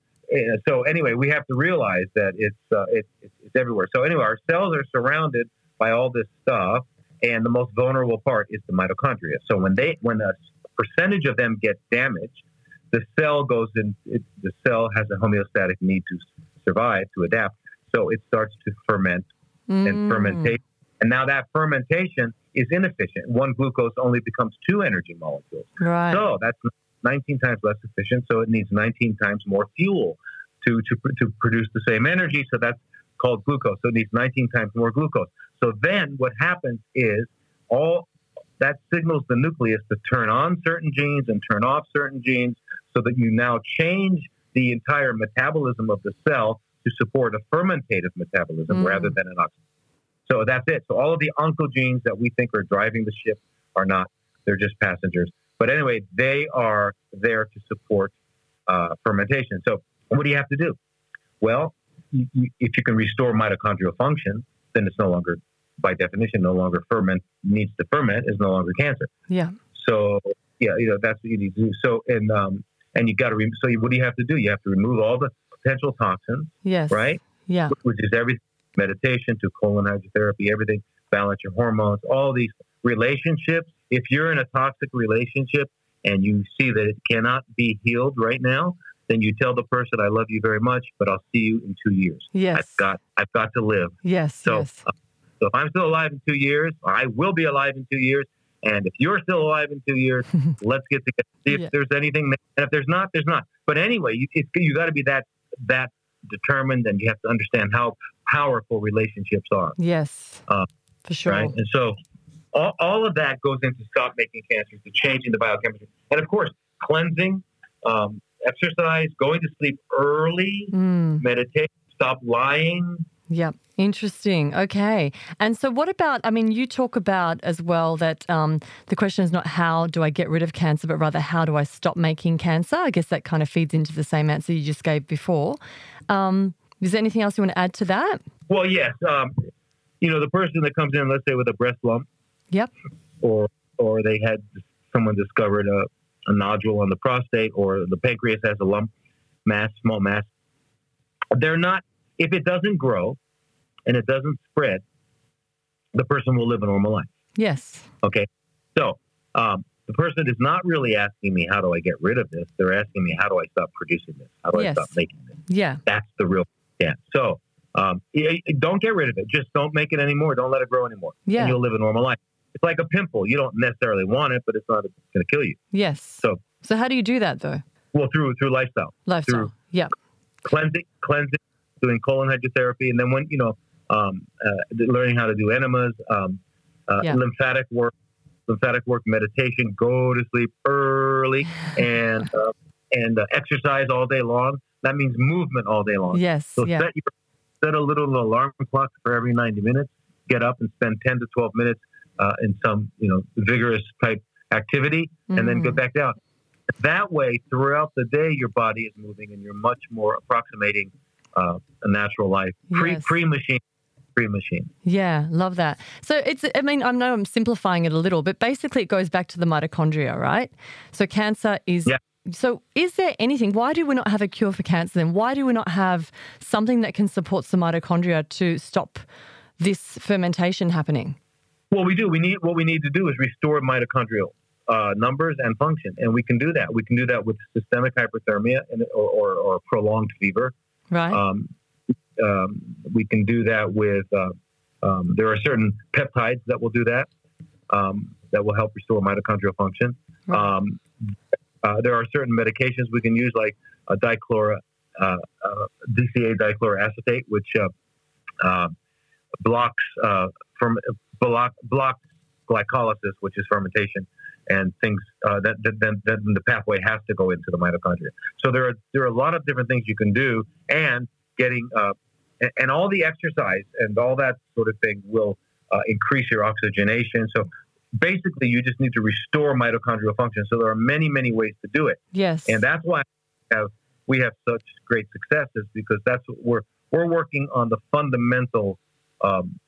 so anyway, we have to realize that it's, uh, it, it's, it's everywhere. So anyway, our cells are surrounded by all this stuff. And the most vulnerable part is the mitochondria. So when they, when a percentage of them get damaged, the cell goes in. It, the cell has a homeostatic need to survive, to adapt. So it starts to ferment mm. and fermentation. And now that fermentation is inefficient. One glucose only becomes two energy molecules. Right. So that's nineteen times less efficient. So it needs nineteen times more fuel to to to produce the same energy. So that's called glucose. So it needs nineteen times more glucose. So then what happens is all that signals the nucleus to turn on certain genes and turn off certain genes so that you now change the entire metabolism of the cell to support a fermentative metabolism mm. rather than an oxidation. So that's it. So all of the oncogenes that we think are driving the ship are not. They're just passengers. But anyway, they are there to support uh, fermentation. So what do you have to do? Well, you, you, if you can restore mitochondrial function, then it's no longer, by definition, no longer ferment, needs to ferment, is no longer cancer. Yeah. So yeah, you know, that's what you need to do. So, and, um, and you got to, re- so you, what do you have to do? You have to remove all the potential toxins, yes, right? Yeah. Which is everything, meditation to colon hydrotherapy, everything, balance your hormones, all these relationships. If you're in a toxic relationship and you see that it cannot be healed right now, then you tell the person, I love you very much, but I'll see you in two years. Yes. I've got, I've got to live. Yes. So, yes. Uh, so if I'm still alive in two years, I will be alive in two years. And if you're still alive in two years, let's get together. See if yeah. there's anything. And if there's not, there's not. But anyway, you, it's, you got to be that, that determined, and you have to understand how powerful relationships are. Yes. Uh, for sure. Right? And so all, all of that goes into stop making cancer, to changing the biochemistry. And of course, cleansing, um, exercise, going to sleep early, mm. meditate, stop lying. Yeah. Interesting. Okay. And so what about, I mean, you talk about as well that um, the question is not how do I get rid of cancer, but rather how do I stop making cancer? I guess that kind of feeds into the same answer you just gave before. Um, is there anything else you want to add to that? Well, yes. Um, you know, the person that comes in, let's say, with a breast lump. Yep. Or or they had, someone discovered a, a nodule on the prostate, or the pancreas has a lump, mass, small mass. They're not, if it doesn't grow and it doesn't spread, the person will live a normal life. Yes. Okay. So um, the person is not really asking me, how do I get rid of this? They're asking me, how do I stop producing this? How do yes. I stop making this? Yeah. That's the real. Yeah. So um, don't get rid of it. Just don't make it anymore. Don't let it grow anymore. Yeah. And you'll live a normal life. It's like a pimple. You don't necessarily want it, but it's not going to kill you. Yes. So so how do you do that though? Well, through through lifestyle. Lifestyle. Through yeah. Cleansing, cleansing. Doing colon hydrotherapy, and then when you know, um, uh, learning how to do enemas, um, uh, yeah. lymphatic work, lymphatic work, meditation, go to sleep early, and uh, and uh, exercise all day long. That means movement all day long. Yes. So yeah. set your, set a little alarm clock for every ninety minutes. Get up and spend ten to twelve minutes uh, in some you know vigorous type activity, and mm. then get back down. That way, throughout the day, your body is moving, and you're much more approximating. Uh, a natural life, pre, yes. pre-machine, pre-machine. Yeah, love that. So it's, I mean, I know I'm simplifying it a little, but basically it goes back to the mitochondria, right? So cancer is, yeah. so is there anything, why do we not have a cure for cancer then? Why do we not have something that can support the mitochondria to stop this fermentation happening? Well, we do. We need, what we need to do is restore mitochondrial uh, numbers and function. And we can do that. We can do that with systemic hyperthermia and, or, or, or prolonged fever. Right. Um, um, we can do that with, uh, um, there are certain peptides that will do that, um, that will help restore mitochondrial function. Right. Um, uh, there are certain medications we can use like a dichloro, uh, uh, D C A dichloroacetate, which uh, uh, blocks uh, from, block, blocks glycolysis, which is fermentation. And things uh, that then the pathway has to go into the mitochondria. So there are there are a lot of different things you can do, and getting uh, and, and all the exercise and all that sort of thing will uh, increase your oxygenation. So basically, you just need to restore mitochondrial function. So there are many many ways to do it. Yes, and that's why we have we have such great successes, because that's what we're we're working on, the fundamental um,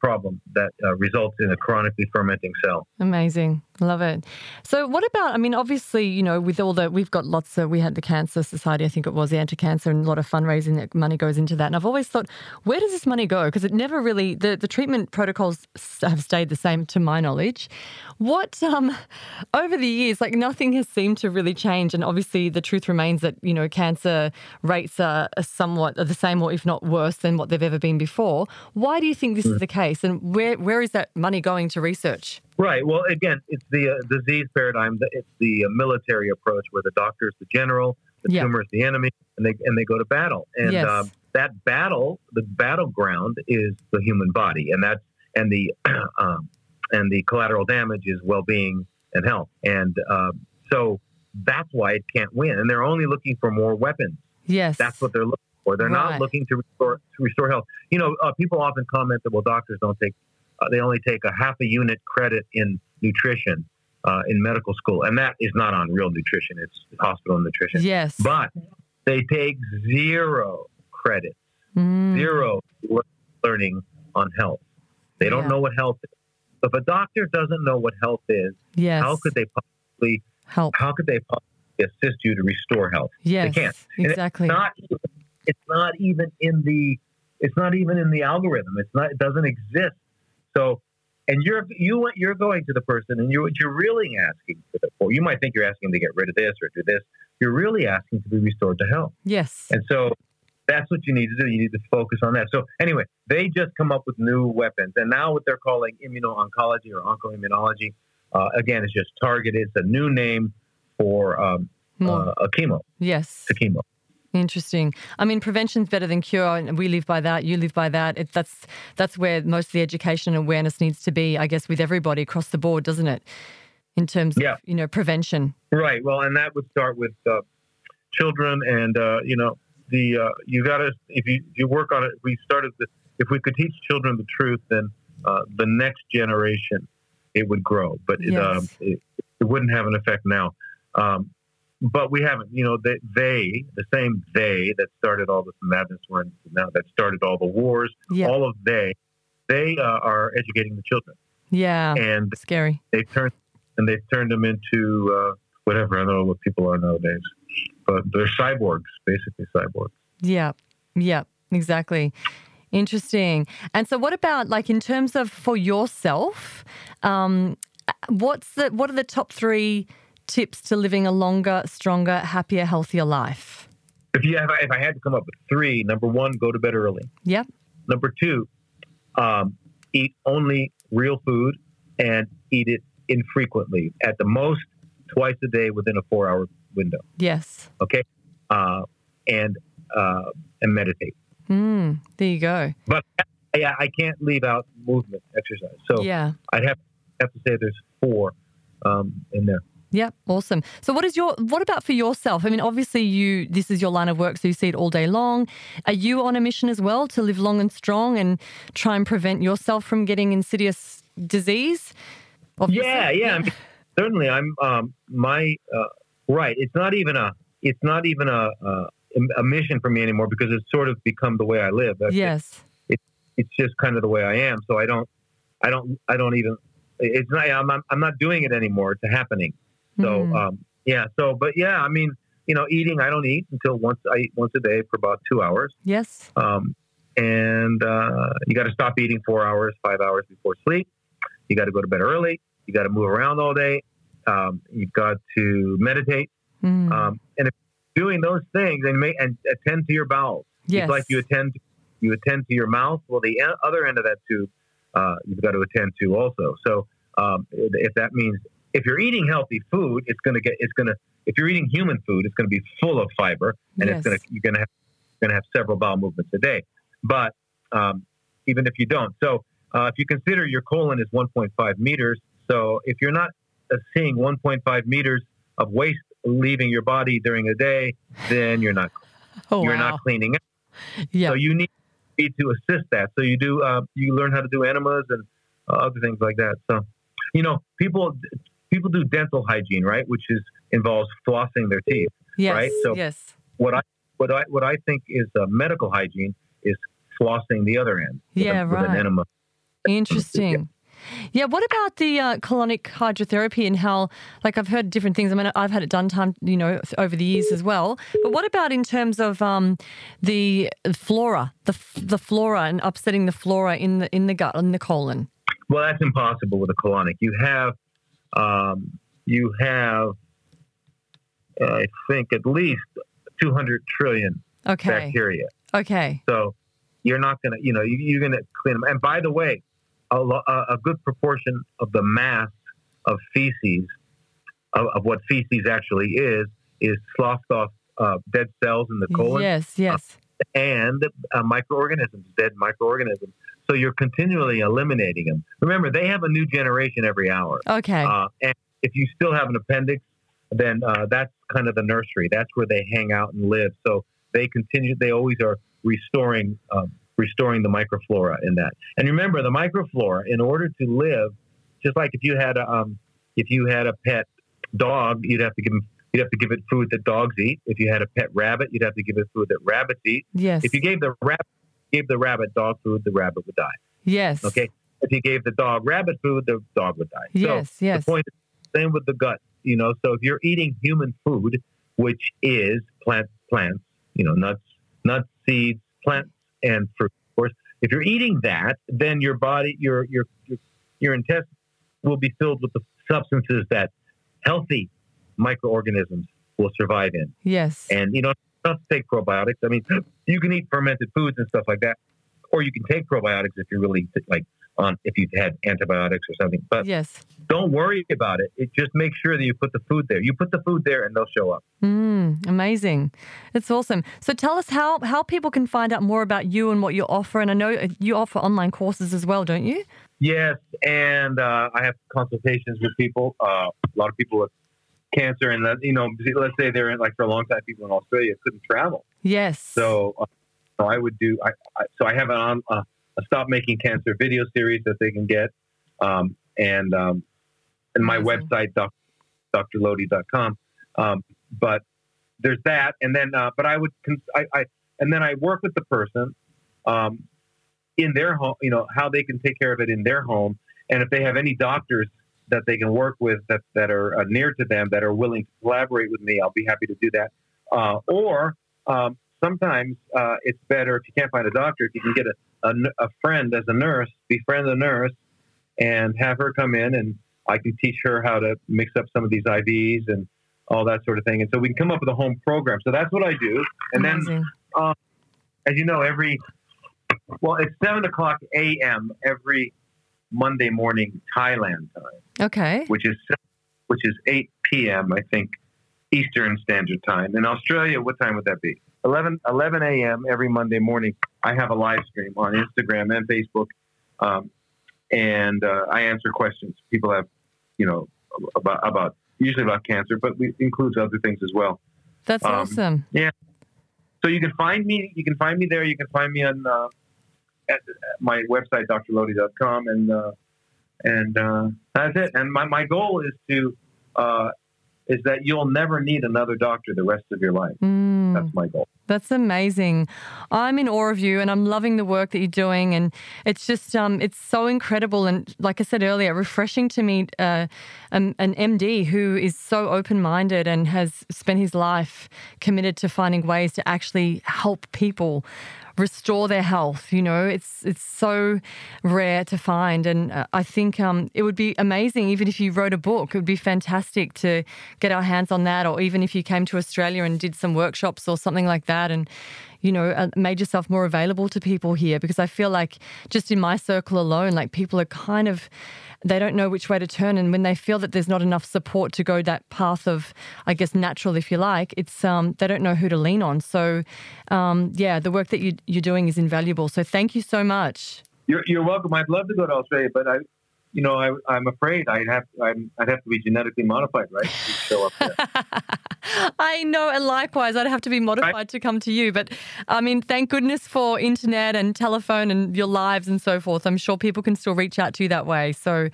problem that uh, results in a chronically fermenting cell. Amazing. Love it. So what about, I mean, obviously, you know, with all the, we've got lots of, we had the Cancer Society, I think it was, the anti-cancer, and a lot of fundraising that money goes into that. And I've always thought, where does this money go? Because it never really, the, the treatment protocols have stayed the same to my knowledge. What, um, over the years, like nothing has seemed to really change. And obviously the truth remains that, you know, cancer rates are somewhat are the same or if not worse than what they've ever been before. Why do you think this mm. is the case? And where where is that money going to research? Right. Well, again, it's the uh, disease paradigm. It's the uh, military approach, where the doctor is the general, the yeah. tumor is the enemy, and they and they go to battle. And yes. um, that battle, the battleground, is the human body, and that's and the um, and the collateral damage is well-being and health. And um, so that's why it can't win. And they're only looking for more weapons. Yes, that's what they're looking for. They're right. not looking to restore to restore health. You know, uh, people often comment that well, doctors don't take. Uh, they only take a half a unit credit in nutrition uh, in medical school. And that is not on real nutrition. It's hospital nutrition. Yes. But they take zero credit, mm. zero learning on health. They yeah. don't know what health is. If a doctor doesn't know what health is, yes. how could they possibly possibly help? How could they possibly assist you to restore health? Yes, they can't. And exactly. It's not, it's not even in the. It's not even in the algorithm. It's not. It doesn't exist. So, and you're you you're going to the person, and you what you're really asking for. You might think you're asking to get rid of this or do this. You're really asking to be restored to health. Yes. And so that's what you need to do. You need to focus on that. So anyway, they just come up with new weapons, and now what they're calling immuno-oncology or oncoimmunology. Uh, again, it's just targeted. It's a new name for um, uh, a chemo. Yes. It's a chemo. Interesting. I mean, prevention's better than cure, and we live by that. You live by that. It, that's that's where most of the education and awareness needs to be, I guess, with everybody across the board, doesn't it? In terms yeah. of you know prevention. Right. Well, and that would start with uh, children, and uh, you know the uh, you got to if you you work on it. We started this. If we could teach children the truth, then uh, the next generation it would grow, but yes. it, um, it, it wouldn't have an effect now. Um, But we haven't, you know, they, they, the same they that started all this madness when, now that started all the wars, yeah. all of they, they uh, are educating the children. Yeah. And scary. They've turned, and they've turned them into uh, whatever. I don't know what people are nowadays, but they're cyborgs, basically cyborgs. Yeah. Yeah, exactly. Interesting. And so what about like in terms of for yourself, um, what's the, what are the top three tips to living a longer, stronger, happier, healthier life? If you have, if I had to come up with three, number one, go to bed early. Yep. Number two, um, eat only real food and eat it infrequently. At the most, twice a day within a four-hour window. Yes. Okay. Uh, and uh, and meditate. Mm, there you go. But yeah, I can't leave out movement, exercise. So yeah, I'd have have to say there's four um, in there. Yeah, awesome. So what is your what about for yourself? I mean, obviously you this is your line of work, so you see it all day long. Are you on a mission as well to live long and strong and try and prevent yourself from getting insidious disease? Obviously. Yeah, yeah. I mean, certainly, I'm um, my uh, right. It's not even a it's not even a, a a mission for me anymore because it's sort of become the way I live. That's yes, it's it, it's just kind of the way I am. So I don't I don't I don't even it's not I'm I'm not doing it anymore. It's happening. So, um, yeah, so, but yeah, I mean, you know, eating, I don't eat until once I eat once a day for about two hours. Yes. Um, and, uh, you got to stop eating four hours, five hours before sleep. You got to go to bed early. You got to move around all day. Um, you've got to meditate. Mm. Um, and if you're doing those things and may, and attend to your bowels, yes. It's like you attend, you attend to your mouth. Well, the other end of that tube, uh, you've got to attend to also. So, um, if that means if you're eating healthy food, it's going to get, it's going to, if you're eating human food, it's going to be full of fiber and yes. it's going to, you're going to have, going to have several bowel movements a day. But, um, even if you don't, so, uh, if you consider your colon is one point five meters. So if you're not uh, seeing one point five meters of waste leaving your body during a day, then you're not, oh, you're wow. not cleaning up. Yeah. So you need, need to assist that. So you do, uh, you learn how to do enemas and uh, other things like that. So, you know, people, People do dental hygiene, right, which is involves flossing their teeth, yes, right? So yes. what I what I what I think is uh, medical hygiene is flossing the other end. Yeah, with, right. With an enema. Interesting. Yeah. yeah. What about the uh, colonic hydrotherapy and how? Like I've heard different things. I mean, I've had it done time, you know, over the years as well. But what about in terms of um, the flora, the the flora, and upsetting the flora in the in the gut, in the colon? Well, that's impossible with a colonic. You have Um, you have, uh, I think, at least two hundred trillion okay. bacteria. Okay. So you're not going to, you know, you, you're going to clean them. And by the way, a, a good proportion of the mass of feces, of, of what feces actually is, is sloughed off uh, dead cells in the colon. Yes, yes. Uh, and uh, microorganisms, dead microorganisms. So you're continually eliminating them. Remember, they have a new generation every hour. Okay. Uh, and if you still have an appendix, then uh, that's kind of the nursery. That's where they hang out and live. So they continue. They always are restoring, um, restoring the microflora in that. And remember, the microflora, in order to live, just like if you had a um, if you had a pet dog, you'd have to give them, you'd have to give it food that dogs eat. If you had a pet rabbit, you'd have to give it food that rabbits eat. Yes. If you gave the rabbit Gave the rabbit dog food, the rabbit would die. Yes. Okay. If you gave the dog rabbit food, the dog would die. Yes. So yes. The point is, same with the gut. you know, so if you're eating human food, which is plant, plants, you know, nuts, nuts, seeds, plants, and fruit, of course, if you're eating that, then your body, your, your, your, your intestines will be filled with the substances that healthy microorganisms will survive in. Yes. And, you know, don't take probiotics. I mean, you can eat fermented foods and stuff like that, or you can take probiotics if you're really like on, if you've had antibiotics or something, but yes, don't worry about it. It just make sure that you put the food there, you put the food there and they'll show up. Mm, amazing. That's awesome. So tell us how, how people can find out more about you and what you offer. And I know you offer online courses as well, don't you? Yes. And, uh, I have consultations with people, uh, a lot of people with cancer, and that, you know, let's say they're in, like, for a long time, people in Australia couldn't travel. Yes. So, uh, so I would do. I, I so I have an um, uh, a Stop Making Cancer video series that they can get, um, and um, and my Amazing. website doctor lodi dot com. Um, but there's that, and then uh, but I would cons- I, I and then I work with the person um, in their home. You know how they can take care of it in their home, and if they have any doctors that they can work with that, that are uh, near to them, that are willing to collaborate with me, I'll be happy to do that. Uh, or um, sometimes uh, it's better if you can't find a doctor, if you can get a, a, a friend as a nurse, befriend a nurse and have her come in, and I can teach her how to mix up some of these I Vs and all that sort of thing. And so we can come up with a home program. So that's what I do. And Amazing. then, um, as you know, every, well, it's seven o'clock a m every Monday morning Thailand time. Okay. Which is which is eight p m I think, Eastern Standard Time. In Australia, what time would that be? eleven a m every Monday morning. I have a live stream on Instagram and Facebook, um, and uh, I answer questions people have, you know, about about usually about cancer, but we includes other things as well. That's um, awesome. Yeah. So you can find me. You can find me there. You can find me on. Uh, At my website, doctor lodi dot com, and uh, and uh, that's it. And my, my goal is to uh, is that you'll never need another doctor the rest of your life. Mm. That's my goal. That's amazing. I'm in awe of you, and I'm loving the work that you're doing. And it's just um, it's so incredible. And like I said earlier, refreshing to meet uh, an, an M D who is so open-minded and has spent his life committed to finding ways to actually help people restore their health. You know, it's it's so rare to find. And uh, I think um, it would be amazing, even if you wrote a book, it would be fantastic to get our hands on that. Or even if you came to Australia and did some workshops or something like that and, you know, uh, made yourself more available to people here. Because I feel like just in my circle alone, like people are kind of, they don't know which way to turn. And when they feel that there's not enough support to go that path of, I guess, natural, if you like, it's um, they don't know who to lean on. So, um, yeah, the work that you, you're doing is invaluable. So thank you so much. You're, you're welcome. I'd love to go to Australia, but I, you know, I, I'm afraid I'd have I'm, I'd have to be genetically modified, right, to show up there. I know, and likewise, I'd have to be modified right. to come to you. But, I mean, thank goodness for internet and telephone and your lives and so forth. I'm sure people can still reach out to you that way. So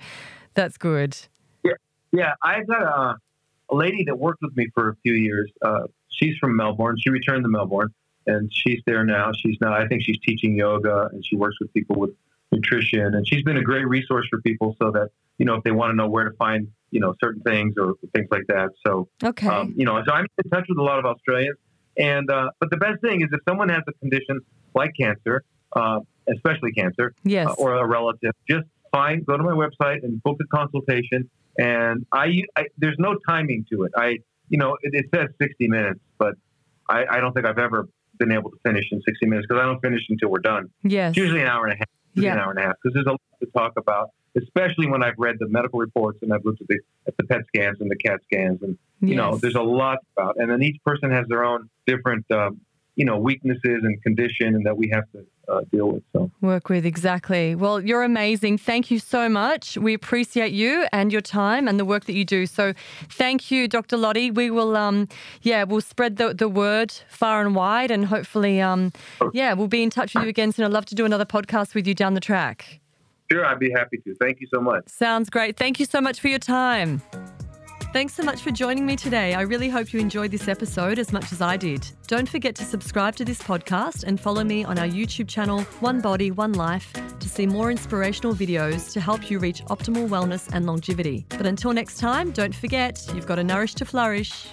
that's good. Yeah, yeah. I've got a, a lady that worked with me for a few years. Uh, she's from Melbourne. She returned to Melbourne, and she's there now. She's now, I think she's teaching yoga, and she works with people with nutrition. And she's been a great resource for people so that, you know, if they want to know where to find, you know, certain things or things like that. So, okay. um, you know, so I'm in touch with a lot of Australians. And, uh, but the best thing is if someone has a condition like cancer, uh, especially cancer, yes. uh, or a relative, just find, go to my website and book a consultation. And I, I there's no timing to it. I, you know, it, it says sixty minutes, but I, I don't think I've ever been able to finish in sixty minutes because I don't finish until we're done. Yes. It's usually an hour and a half. Yeah. An hour and a half, because there's a lot to talk about, especially when I've read the medical reports and I've looked at the at the P E T scans and the C A T scans, and you yes. know, there's a lot about. And then each person has their own different, um, you know, weaknesses and condition, and that we have to uh, deal with. So work with exactly. Well, you're amazing. Thank you so much. We appreciate you and your time and the work that you do. So thank you, Doctor Lodi. We will, um, yeah, we'll spread the the word far and wide, and hopefully, um, yeah, we'll be in touch with you again soon. I'd love to do another podcast with you down the track. Sure, I'd be happy to. Thank you so much. Sounds great. Thank you so much for your time. Thanks so much for joining me today. I really hope you enjoyed this episode as much as I did. Don't forget to subscribe to this podcast and follow me on our YouTube channel, One Body, One Life, to see more inspirational videos to help you reach optimal wellness and longevity. But until next time, don't forget, you've got to nourish to flourish.